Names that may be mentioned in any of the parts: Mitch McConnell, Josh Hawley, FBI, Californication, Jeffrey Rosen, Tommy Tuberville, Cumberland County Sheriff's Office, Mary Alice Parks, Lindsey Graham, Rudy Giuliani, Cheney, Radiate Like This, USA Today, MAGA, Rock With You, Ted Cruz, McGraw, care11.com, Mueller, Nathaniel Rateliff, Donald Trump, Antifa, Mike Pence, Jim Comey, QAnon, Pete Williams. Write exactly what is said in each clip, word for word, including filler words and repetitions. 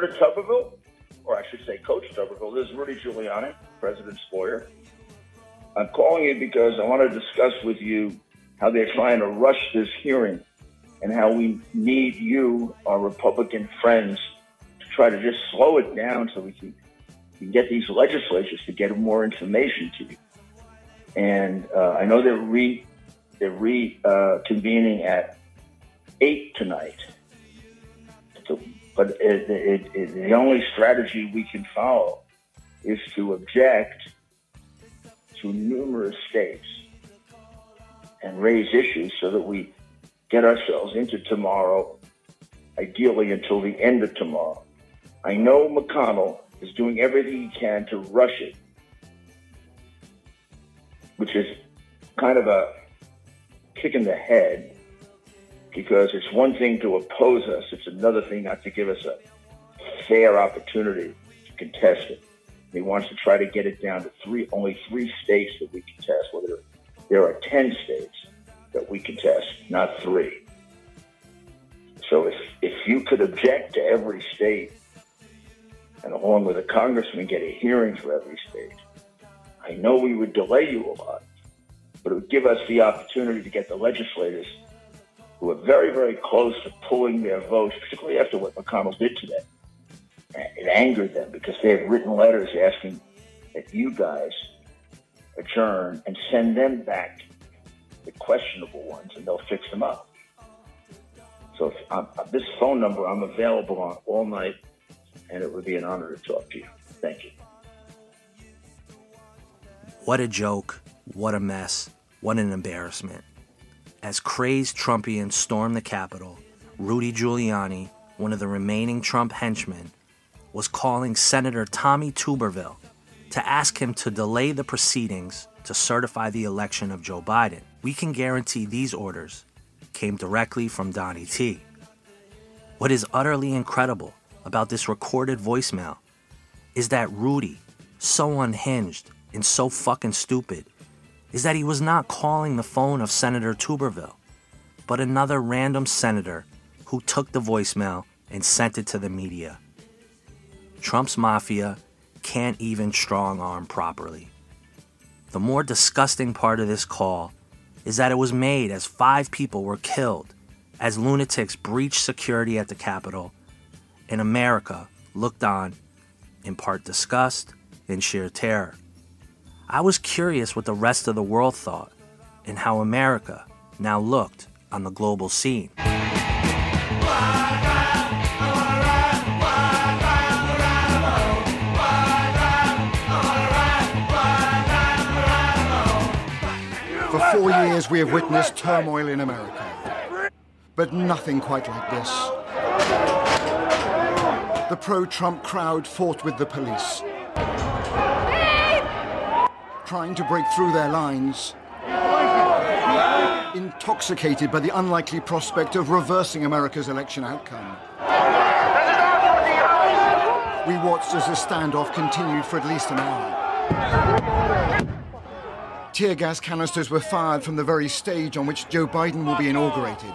Senator Tuberville, or I should say Coach Tuberville, this is Rudy Giuliani, President's lawyer. I'm calling you because I want to discuss with you how they're trying to rush this hearing and how we need you, our Republican friends, to try to just slow it down so we can, we can get these legislatures to get more information to you. And uh, I know they're re they're re uh, convening at eight tonight, so, but it, it, it, the only strategy we can follow is to object to numerous states and raise issues so that we get ourselves into tomorrow, ideally until the end of tomorrow. I know McConnell is doing everything he can to rush it, which is kind of a kick in the head, because it's one thing to oppose us, it's another thing not to give us a fair opportunity to contest it. He wants to try to get it down to three, only three states that we contest. Well, there, there are ten states that we contest, not three. So if if you could object to every state, and along with a congressman get a hearing for every state, I know we would delay you a lot, but it would give us the opportunity to get the legislators who are very, very close to pulling their votes, particularly after what McConnell did today. It angered them because they have written letters asking that you guys adjourn and send them back the questionable ones, and they'll fix them up. So if I'm, this phone number, I'm available on all night, and it would be an honor to talk to you. Thank you. What a joke. What a mess. What an embarrassment. As crazed Trumpians stormed the Capitol, Rudy Giuliani, one of the remaining Trump henchmen, was calling Senator Tommy Tuberville to ask him to delay the proceedings to certify the election of Joe Biden. We can guarantee these orders came directly from Donnie T. What is utterly incredible about this recorded voicemail is that Rudy, so unhinged and so fucking stupid, is that he was not calling the phone of Senator Tuberville, but another random senator who took the voicemail and sent it to the media. Trump's mafia can't even strong-arm properly. The more disgusting part of this call is that it was made as five people were killed as lunatics breached security at the Capitol, and America looked on in part disgust and sheer terror. I was curious what the rest of the world thought and how America now looked on the global scene. All right. For four years we have witnessed turmoil in America, but nothing quite like this. The pro-Trump crowd fought with the police, trying to break through their lines, intoxicated by the unlikely prospect of reversing America's election outcome. We watched as the standoff continued for at least an hour. Tear gas canisters were fired from the very stage on which Joe Biden will be inaugurated.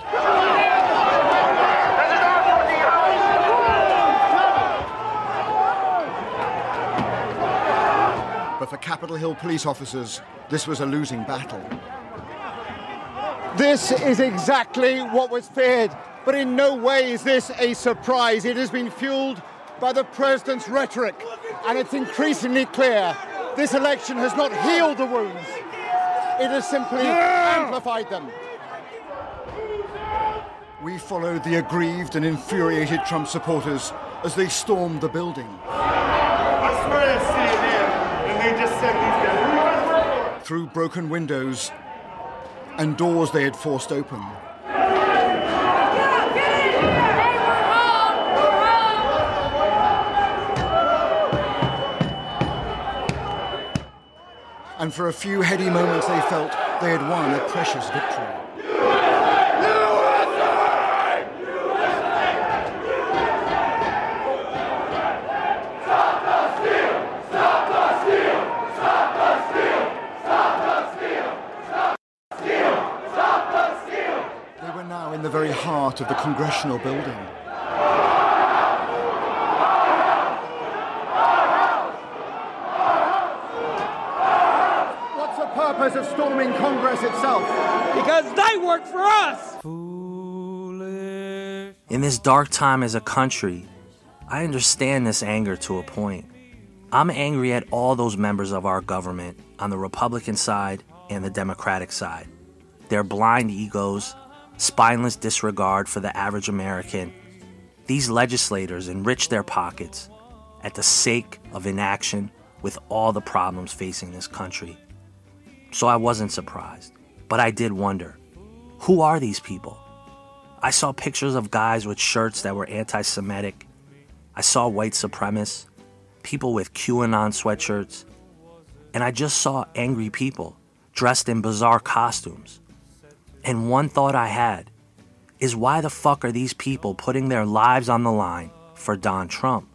But for Capitol Hill police officers, this was a losing battle. This is exactly what was feared, but in no way is this a surprise. It has been fueled by the president's rhetoric, and it's increasingly clear this election has not healed the wounds. It has simply yeah. amplified them. We followed the aggrieved and infuriated Trump supporters as they stormed the building. I swear to see it. Through broken windows and doors they had forced open. And for a few heady moments they felt they had won a precious victory. Of the Congressional building. days of storming Congress itself. Because they work for us. Foolish. In this dark time as a country, I understand this anger to a point. I'm angry at all those members of our government on the Republican side and the Democratic side. Their blind egos, spineless disregard for the average American. These legislators enrich their pockets at the sake of inaction with all the problems facing this country. So I wasn't surprised, but I did wonder, who are these people? I saw pictures of guys with shirts that were anti-Semitic. I saw white supremacists, people with QAnon sweatshirts, and I just saw angry people dressed in bizarre costumes. And one thought I had is, why the fuck are these people putting their lives on the line for Don Trump,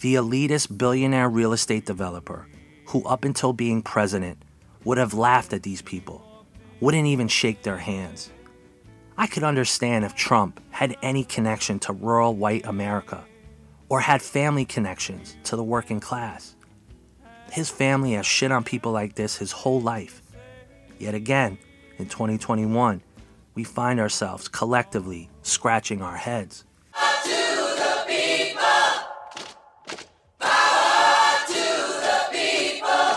the elitist billionaire real estate developer who up until being president would have laughed at these people, wouldn't even shake their hands. I could understand if Trump had any connection to rural white America or had family connections to the working class. His family has shit on people like this his whole life. Yet again, in twenty twenty-one, we find ourselves collectively scratching our heads. Power to the people! Power to the people!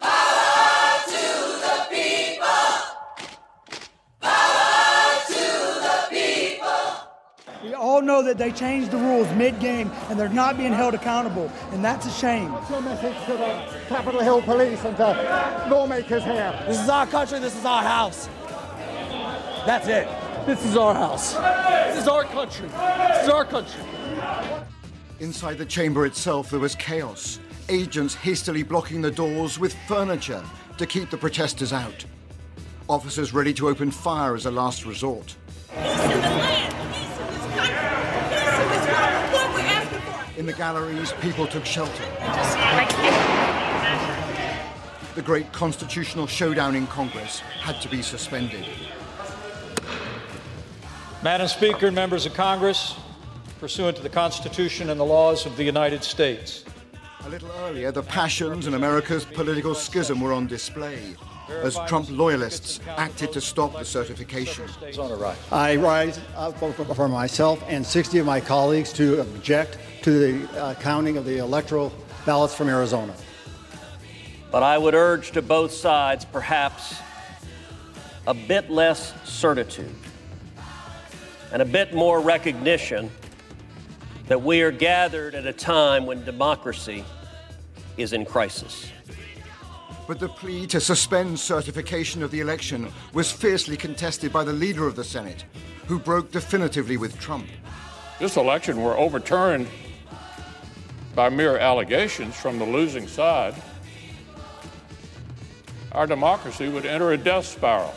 Power to the people! Power to the people! We all know that they changed the rules mid-game and they're not being held accountable, and that's a shame. What's your message to the Capitol Hill police and to lawmakers here? This is our country, this is our house. That's it. This is our house. This is our country. This is our country. Inside the chamber itself, there was chaos. Agents hastily blocking the doors with furniture to keep the protesters out. Officers ready to open fire as a last resort. Peace in the land. Peace in this country. Peace in this world. What we're asking for. In the galleries, people took shelter. The great constitutional showdown in Congress had to be suspended. Madam Speaker and members of Congress, pursuant to the Constitution and the laws of the United States. A little earlier, the passions in America's political schism were on display as Trump loyalists acted to stop the certification. I rise uh, for myself and sixty of my colleagues to object to the uh, counting of the electoral ballots from Arizona. But I would urge to both sides perhaps a bit less certitude and a bit more recognition that we are gathered at a time when democracy is in crisis. But the plea to suspend certification of the election was fiercely contested by the leader of the Senate, who broke definitively with Trump. This election were overturned by mere allegations from the losing side. Our democracy would enter a death spiral.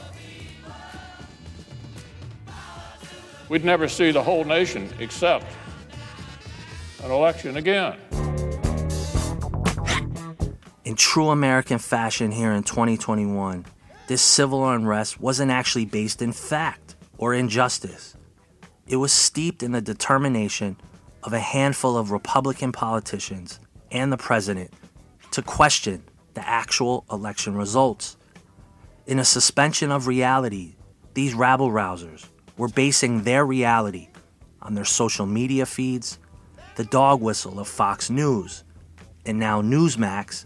We'd never see the whole nation accept an election again. In true American fashion here in twenty twenty-one, this civil unrest wasn't actually based in fact or injustice. It was steeped in the determination of a handful of Republican politicians and the president to question the actual election results. In a suspension of reality, these rabble-rousers were basing their reality on their social media feeds, the dog whistle of Fox News, and now Newsmax,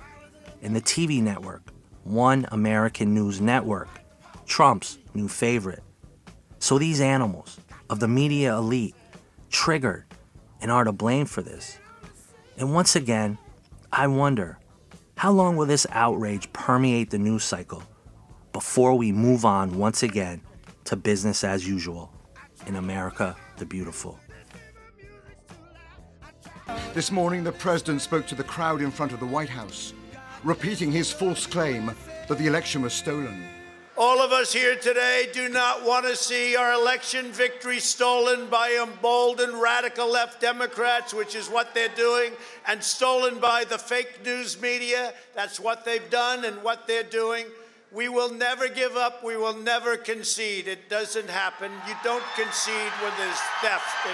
and the T V network, One American News Network, Trump's new favorite. So these animals of the media elite triggered and are to blame for this. And once again, I wonder, how long will this outrage permeate the news cycle before we move on once again to business as usual in America the Beautiful? This morning, the president spoke to the crowd in front of the White House, repeating his false claim that the election was stolen. All of us here today do not want to see our election victory stolen by emboldened radical left Democrats, which is what they're doing, and stolen by the fake news media. That's what they've done and what they're doing. We will never give up. We will never concede. It doesn't happen. You don't concede when there's theft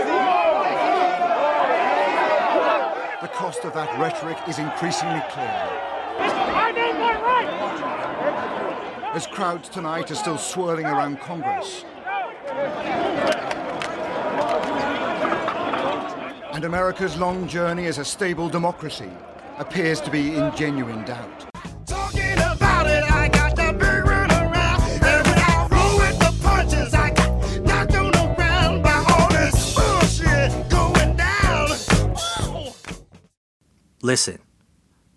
involved. The cost of that rhetoric is increasingly clear. I need my right! As crowds tonight are still swirling around Congress, and America's long journey as a stable democracy appears to be in genuine doubt. Talking about it, I got the big run around. And when I roll with the punches, I got knocked on around by all this bullshit going down. Whoa. Listen,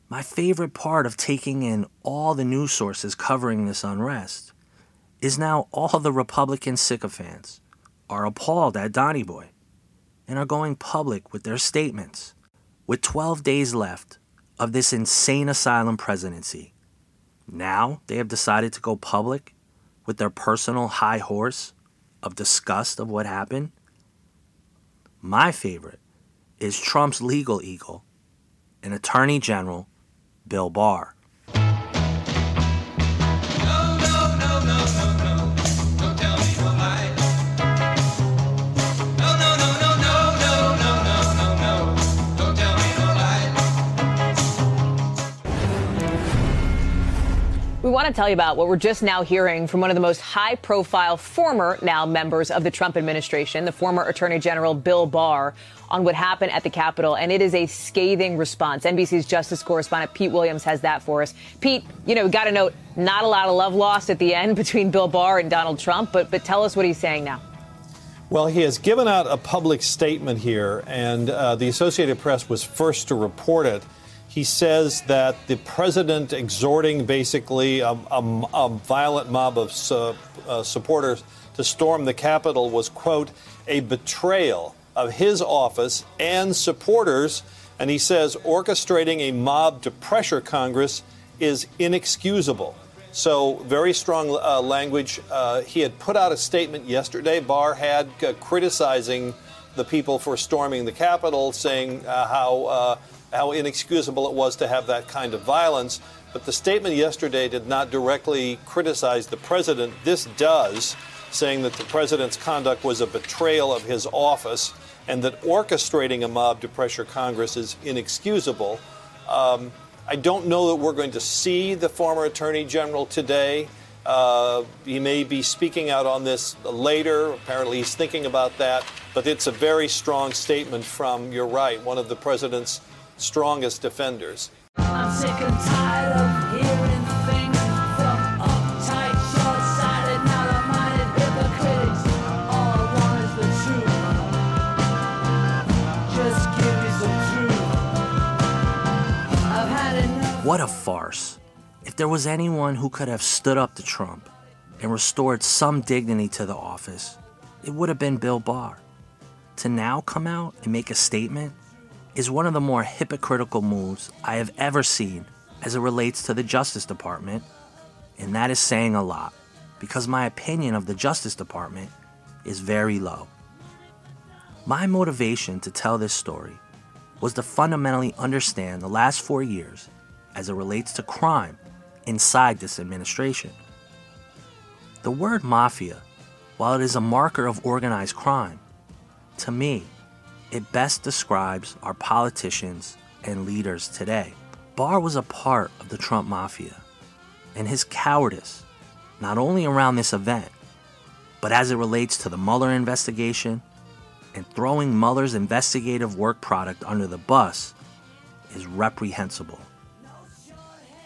my favorite part of taking in all the news sources covering this unrest is now all the Republican sycophants are appalled at Donnie Boy and are going public with their statements. With twelve days left of this insane asylum presidency, now they have decided to go public with their personal high horse of disgust of what happened. My favorite is Trump's legal eagle and Attorney General Bill Barr. We want to tell you about what we're just now hearing from one of the most high-profile former now members of the Trump administration, the former Attorney General Bill Barr, on what happened at the Capitol. And it is a scathing response. N B C's justice correspondent Pete Williams has that for us. Pete, you know, we got to note, not a lot of love lost at the end between Bill Barr and Donald Trump. But but tell us what he's saying now. Well, he has given out a public statement here, and uh, the Associated Press was first to report it. He says that the president exhorting basically a, a, a violent mob of su- uh, supporters to storm the Capitol was, quote, a betrayal of his office and supporters. And he says orchestrating a mob to pressure Congress is inexcusable. So very strong uh, language. Uh, he had put out a statement yesterday. Barr had uh, criticizing the people for storming the Capitol, saying uh, how... Uh, how inexcusable it was to have that kind of violence. But the statement yesterday did not directly criticize the president. This does, saying that the president's conduct was a betrayal of his office and that orchestrating a mob to pressure Congress is inexcusable. Um, I don't know that we're going to see the former attorney general today. Uh, he may be speaking out on this later. Apparently he's thinking about that. But it's a very strong statement from, you're right, one of the president's strongest defenders. I'm sick and tired of hearing things from uptight, short-sighted, narrow-minded hypocrites. All I want is the truth. Just give me some truth. I've had enough. What a farce. If there was anyone who could have stood up to Trump and restored some dignity to the office, it would have been Bill Barr. To now come out and make a statement is one of the more hypocritical moves I have ever seen as it relates to the Justice Department, and that is saying a lot, because my opinion of the Justice Department is very low. My motivation to tell this story was to fundamentally understand the last four years as it relates to crime inside this administration. The word mafia, while it is a marker of organized crime, to me, it best describes our politicians and leaders today. Barr was a part of the Trump mafia, and his cowardice, not only around this event, but as it relates to the Mueller investigation and throwing Mueller's investigative work product under the bus, is reprehensible.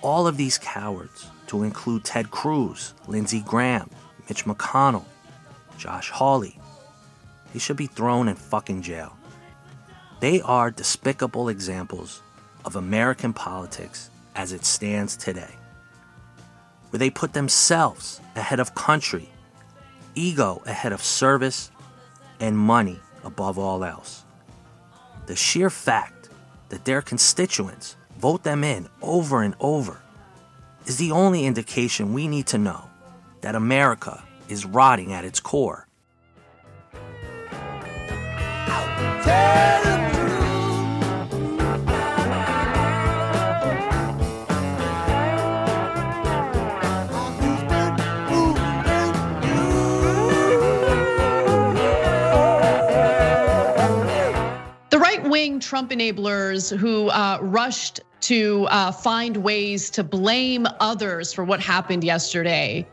All of these cowards, to include Ted Cruz, Lindsey Graham, Mitch McConnell, Josh Hawley, they should be thrown in fucking jail. They are despicable examples of American politics as it stands today, where they put themselves ahead of country, ego ahead of service, and money above all else. The sheer fact that their constituents vote them in over and over is the only indication we need to know that America is rotting at its core. Tell The right-wing Trump enablers who uh, rushed to uh, find ways to blame others for what happened yesterday,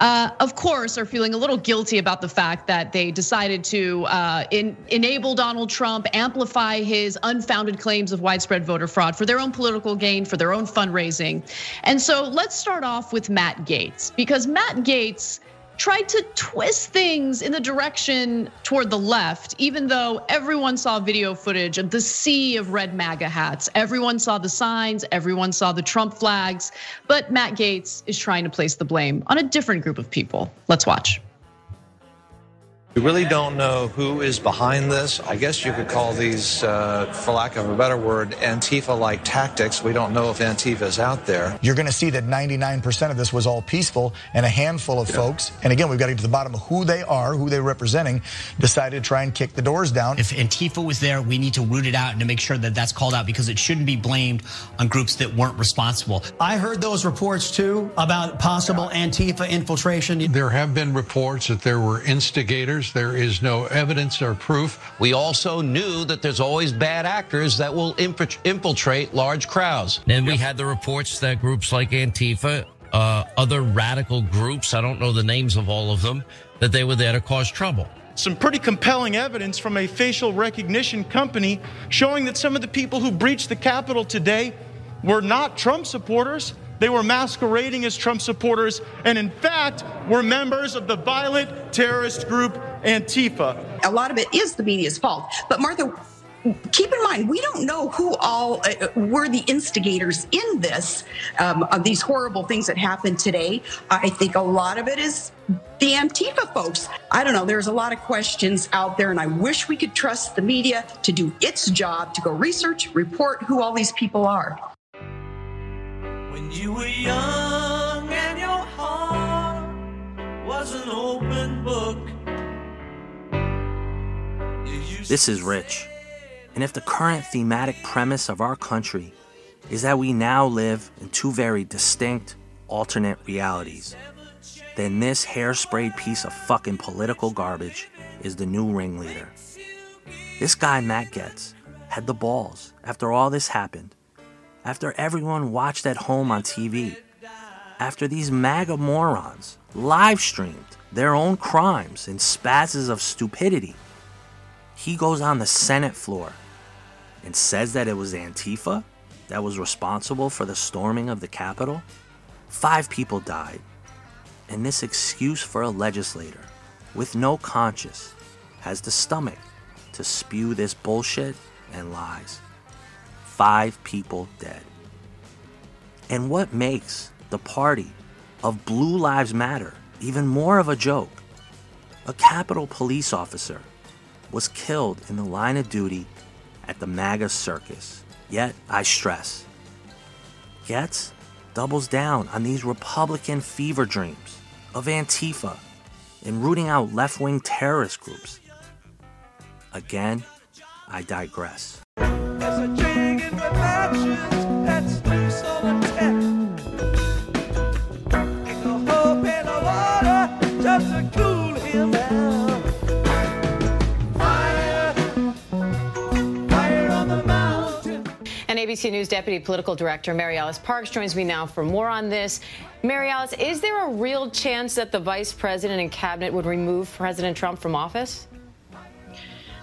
uh, of course, are feeling a little guilty about the fact that they decided to uh, in, enable Donald Trump, amplify his unfounded claims of widespread voter fraud for their own political gain, for their own fundraising. And so let's start off with Matt Gaetz, because Matt Gaetz tried to twist things in the direction toward the left, even though everyone saw video footage of the sea of red MAGA hats. Everyone saw the signs, everyone saw the Trump flags, but Matt Gaetz is trying to place the blame on a different group of people. Let's watch. We really don't know who is behind this. I guess you could call these, uh, for lack of a better word, Antifa-like tactics. We don't know if Antifa is out there. You're gonna see that ninety-nine percent of this was all peaceful, and a handful of yeah. folks, and again, we've got to get to the bottom of who they are, who they're representing, decided to try and kick the doors down. If Antifa was there, we need to root it out and to make sure that that's called out, because it shouldn't be blamed on groups that weren't responsible. I heard those reports too about possible yeah. Antifa infiltration. There have been reports that there were instigators. There is no evidence or proof. We also knew that there's always bad actors that will infiltrate large crowds. And we had the reports that groups like Antifa, uh, other radical groups, I don't know the names of all of them, that they were there to cause trouble. Some pretty compelling evidence from a facial recognition company showing that some of the people who breached the Capitol today were not Trump supporters. They were masquerading as Trump supporters, and in fact, were members of the violent terrorist group Antifa. A lot of it is the media's fault, but Martha, keep in mind, we don't know who all were the instigators in this, um, of these horrible things that happened today. I think a lot of it is the Antifa folks. I don't know, there's a lot of questions out there, and I wish we could trust the media to do its job, to go research, report who all these people are. When you were young and your heart was an open book. This is rich. And if the current thematic premise of our country is that we now live in two very distinct, alternate realities, then this hairsprayed piece of fucking political garbage is the new ringleader. This guy, Matt Gaetz, had the balls after all this happened. After everyone watched at home on T V, after these MAGA morons live-streamed their own crimes in spazzes of stupidity, he goes on the Senate floor and says that it was Antifa that was responsible for the storming of the Capitol. Five people died, and this excuse for a legislator with no conscience has the stomach to spew this bullshit and lies. Five people dead. And what makes the party of Blue Lives Matter even more of a joke? A Capitol police officer was killed in the line of duty at the MAGA circus. Yet, I stress, Gaetz doubles down on these Republican fever dreams of Antifa and rooting out left-wing terrorist groups. Again, I digress. A B C News Deputy Political Director Mary Alice Parks joins me now for more on this. Mary Alice, is there a real chance that the Vice President and Cabinet would remove President Trump from office?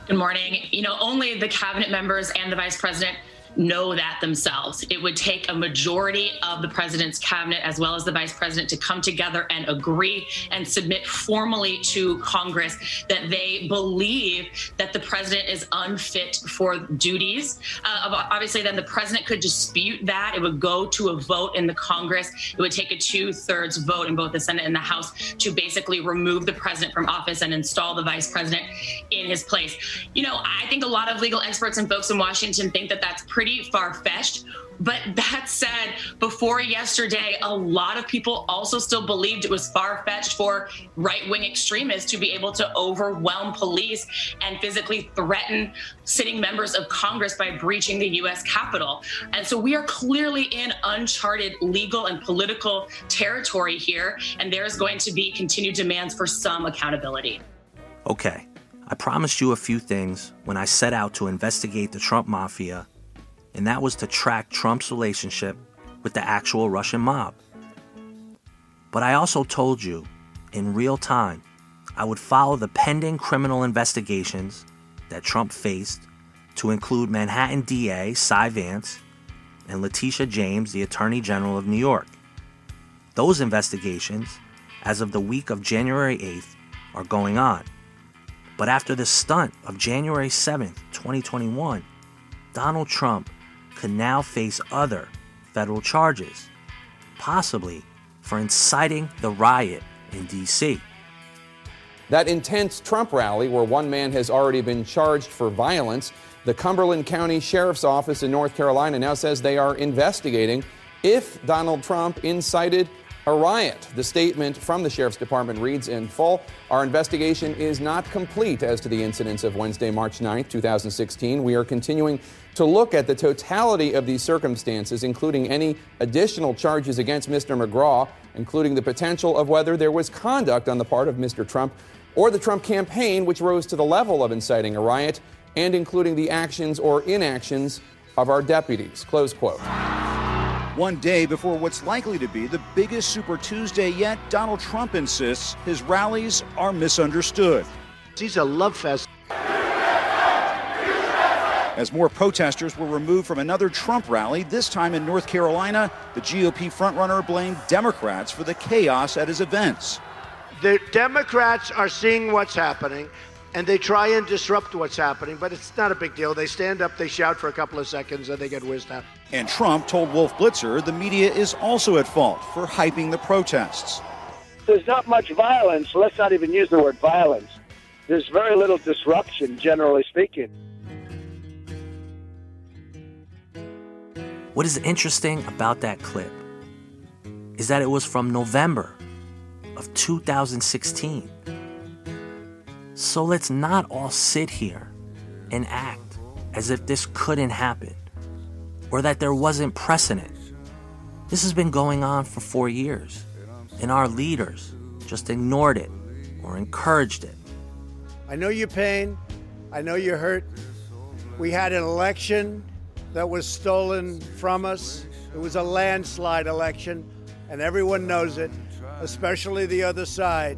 Good morning. You know, only the Cabinet members and the Vice President know that themselves. It would take a majority of the President's Cabinet as well as the Vice President to come together and agree and submit formally to Congress that they believe that the President is unfit for duties. Uh, obviously, then the President could dispute that. It would go to a vote in the Congress. It would take a two-thirds vote in both the Senate and the House to basically remove the President from office and install the Vice President in his place. You know, I think a lot of legal experts and folks in Washington think that that's pretty Pretty far-fetched. But that said, before yesterday, a lot of people also still believed it was far-fetched for right-wing extremists to be able to overwhelm police and physically threaten sitting members of Congress by breaching the U S Capitol. And so we are clearly in uncharted legal and political territory here, and there is going to be continued demands for some accountability. Okay, I promised you a few things when I set out to investigate the Trump Mafia and that was to track Trump's relationship with the actual Russian mob. But I also told you, in real time, I would follow the pending criminal investigations that Trump faced, to include Manhattan D A Cy Vance and Letitia James, the Attorney General of New York. Those investigations, as of the week of January eighth, are going on. But after the stunt of January seventh, twenty twenty-one, Donald Trump could now face other federal charges, possibly for inciting the riot in D C. That intense Trump rally, where one man has already been charged for violence, the Cumberland County Sheriff's Office in North Carolina now says they are investigating if Donald Trump incited a riot. The statement from the Sheriff's Department reads in full, "Our investigation is not complete as to the incidents of Wednesday, March ninth, twenty sixteen. We are continuing to look at the totality of these circumstances, including any additional charges against Mister McGraw, including the potential of whether there was conduct on the part of Mister Trump or the Trump campaign, which rose to the level of inciting a riot, and including the actions or inactions of our deputies," close quote. One day before what's likely to be the biggest Super Tuesday yet, Donald Trump insists his rallies are misunderstood. He's a love fest. As more protesters were removed from another Trump rally, this time in North Carolina, the G O P frontrunner blamed Democrats for the chaos at his events. The Democrats are seeing what's happening, and they try and disrupt what's happening, but it's not a big deal. They stand up, they shout for a couple of seconds, and they get whizzed out. And Trump told Wolf Blitzer the media is also at fault for hyping the protests. There's not much violence. Let's not even use the word violence. There's very little disruption, generally speaking. What is interesting about that clip is that it was from November of two thousand sixteen. So let's not all sit here and act as if this couldn't happen or that there wasn't precedent. This has been going on for four years, and our leaders just ignored it or encouraged it. I know your pain. I know you're hurt. We had an election that was stolen from us. It was a landslide election, and everyone knows it, especially the other side.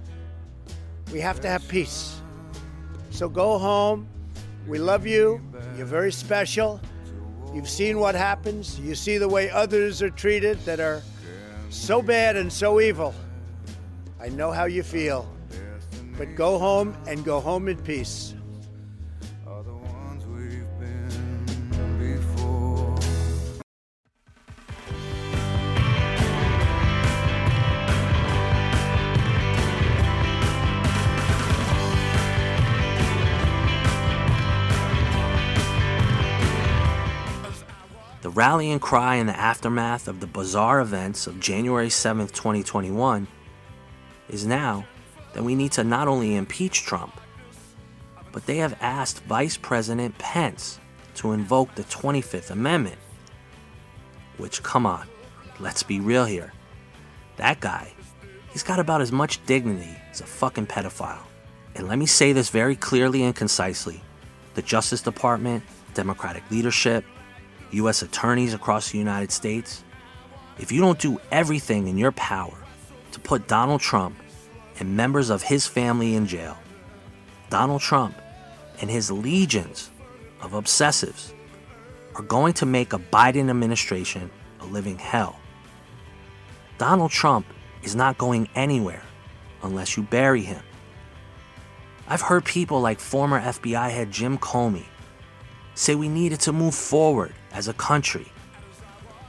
We have to have peace. So go home. We love you. You're very special. You've seen what happens. You see the way others are treated that are so bad and so evil. I know how you feel. But go home and go home in peace. The rallying cry in the aftermath of the bizarre events of January seventh, twenty twenty-one is now that we need to not only impeach Trump, but they have asked Vice President Pence to invoke the twenty-fifth Amendment. Which, come on, let's be real here. That guy, he's got about as much dignity as a fucking pedophile. And let me say this very clearly and concisely. The Justice Department, Democratic leadership, U S attorneys across the United States, if you don't do everything in your power to put Donald Trump and members of his family in jail, Donald Trump and his legions of obsessives are going to make a Biden administration a living hell. Donald Trump is not going anywhere unless you bury him. I've heard people like former F B I head Jim Comey say we needed to move forward as a country.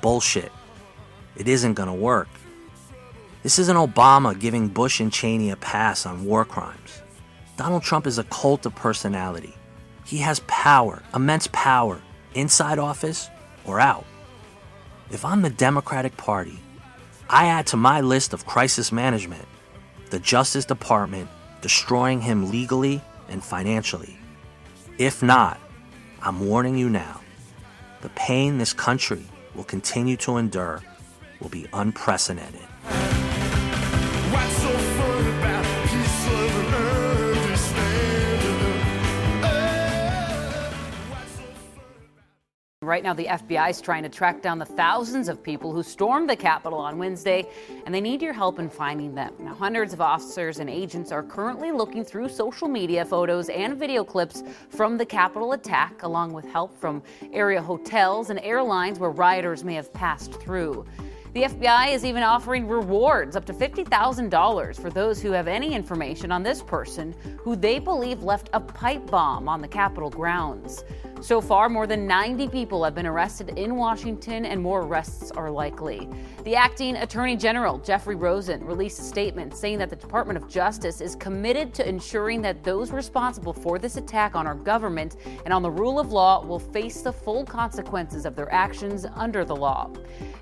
Bullshit. It isn't gonna work. This isn't Obama giving Bush and Cheney a pass on war crimes. Donald Trump is a cult of personality. He has power, immense power, inside office or out. If I'm the Democratic Party, I add to my list of crisis management the Justice Department destroying him legally and financially. If not, I'm warning you now, the pain this country will continue to endure will be unprecedented. What's so fun about peace, love, and understanding? What's so fun about- Right now, the F B I is trying to track down the thousands of people who stormed the Capitol on Wednesday, and they need your help in finding them. Now, hundreds of officers and agents are currently looking through social media photos and video clips from the Capitol attack, along with help from area hotels and airlines where rioters may have passed through. The F B I is even offering rewards up to fifty thousand dollars for those who have any information on this person who they believe left a pipe bomb on the Capitol grounds. So far, more than ninety people have been arrested in Washington, and more arrests are likely. The acting Attorney General, Jeffrey Rosen, released a statement saying that the Department of Justice is committed to ensuring that those responsible for this attack on our government and on the rule of law will face the full consequences of their actions under the law.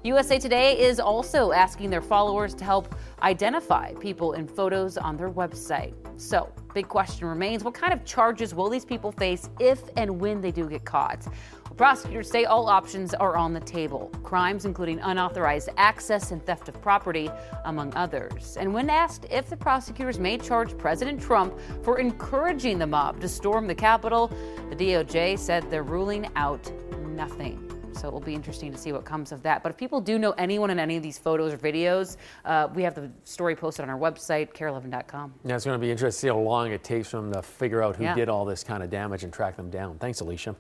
U S A Today is also asking their followers to help identify people in photos on their website. So, big question remains, what kind of charges will these people face if and when they do get caught? Well, prosecutors say all options are on the table. Crimes including unauthorized access and theft of property, among others. And when asked if the prosecutors may charge President Trump for encouraging the mob to storm the Capitol, the D O J said they're ruling out nothing. So it will be interesting to see what comes of that. But if people do know anyone in any of these photos or videos, uh, we have the story posted on our website, care eleven dot com. Yeah, it's going to be interesting to see how long it takes for them to figure out who yeah. did all this kind of damage and track them down. Thanks, Alicia.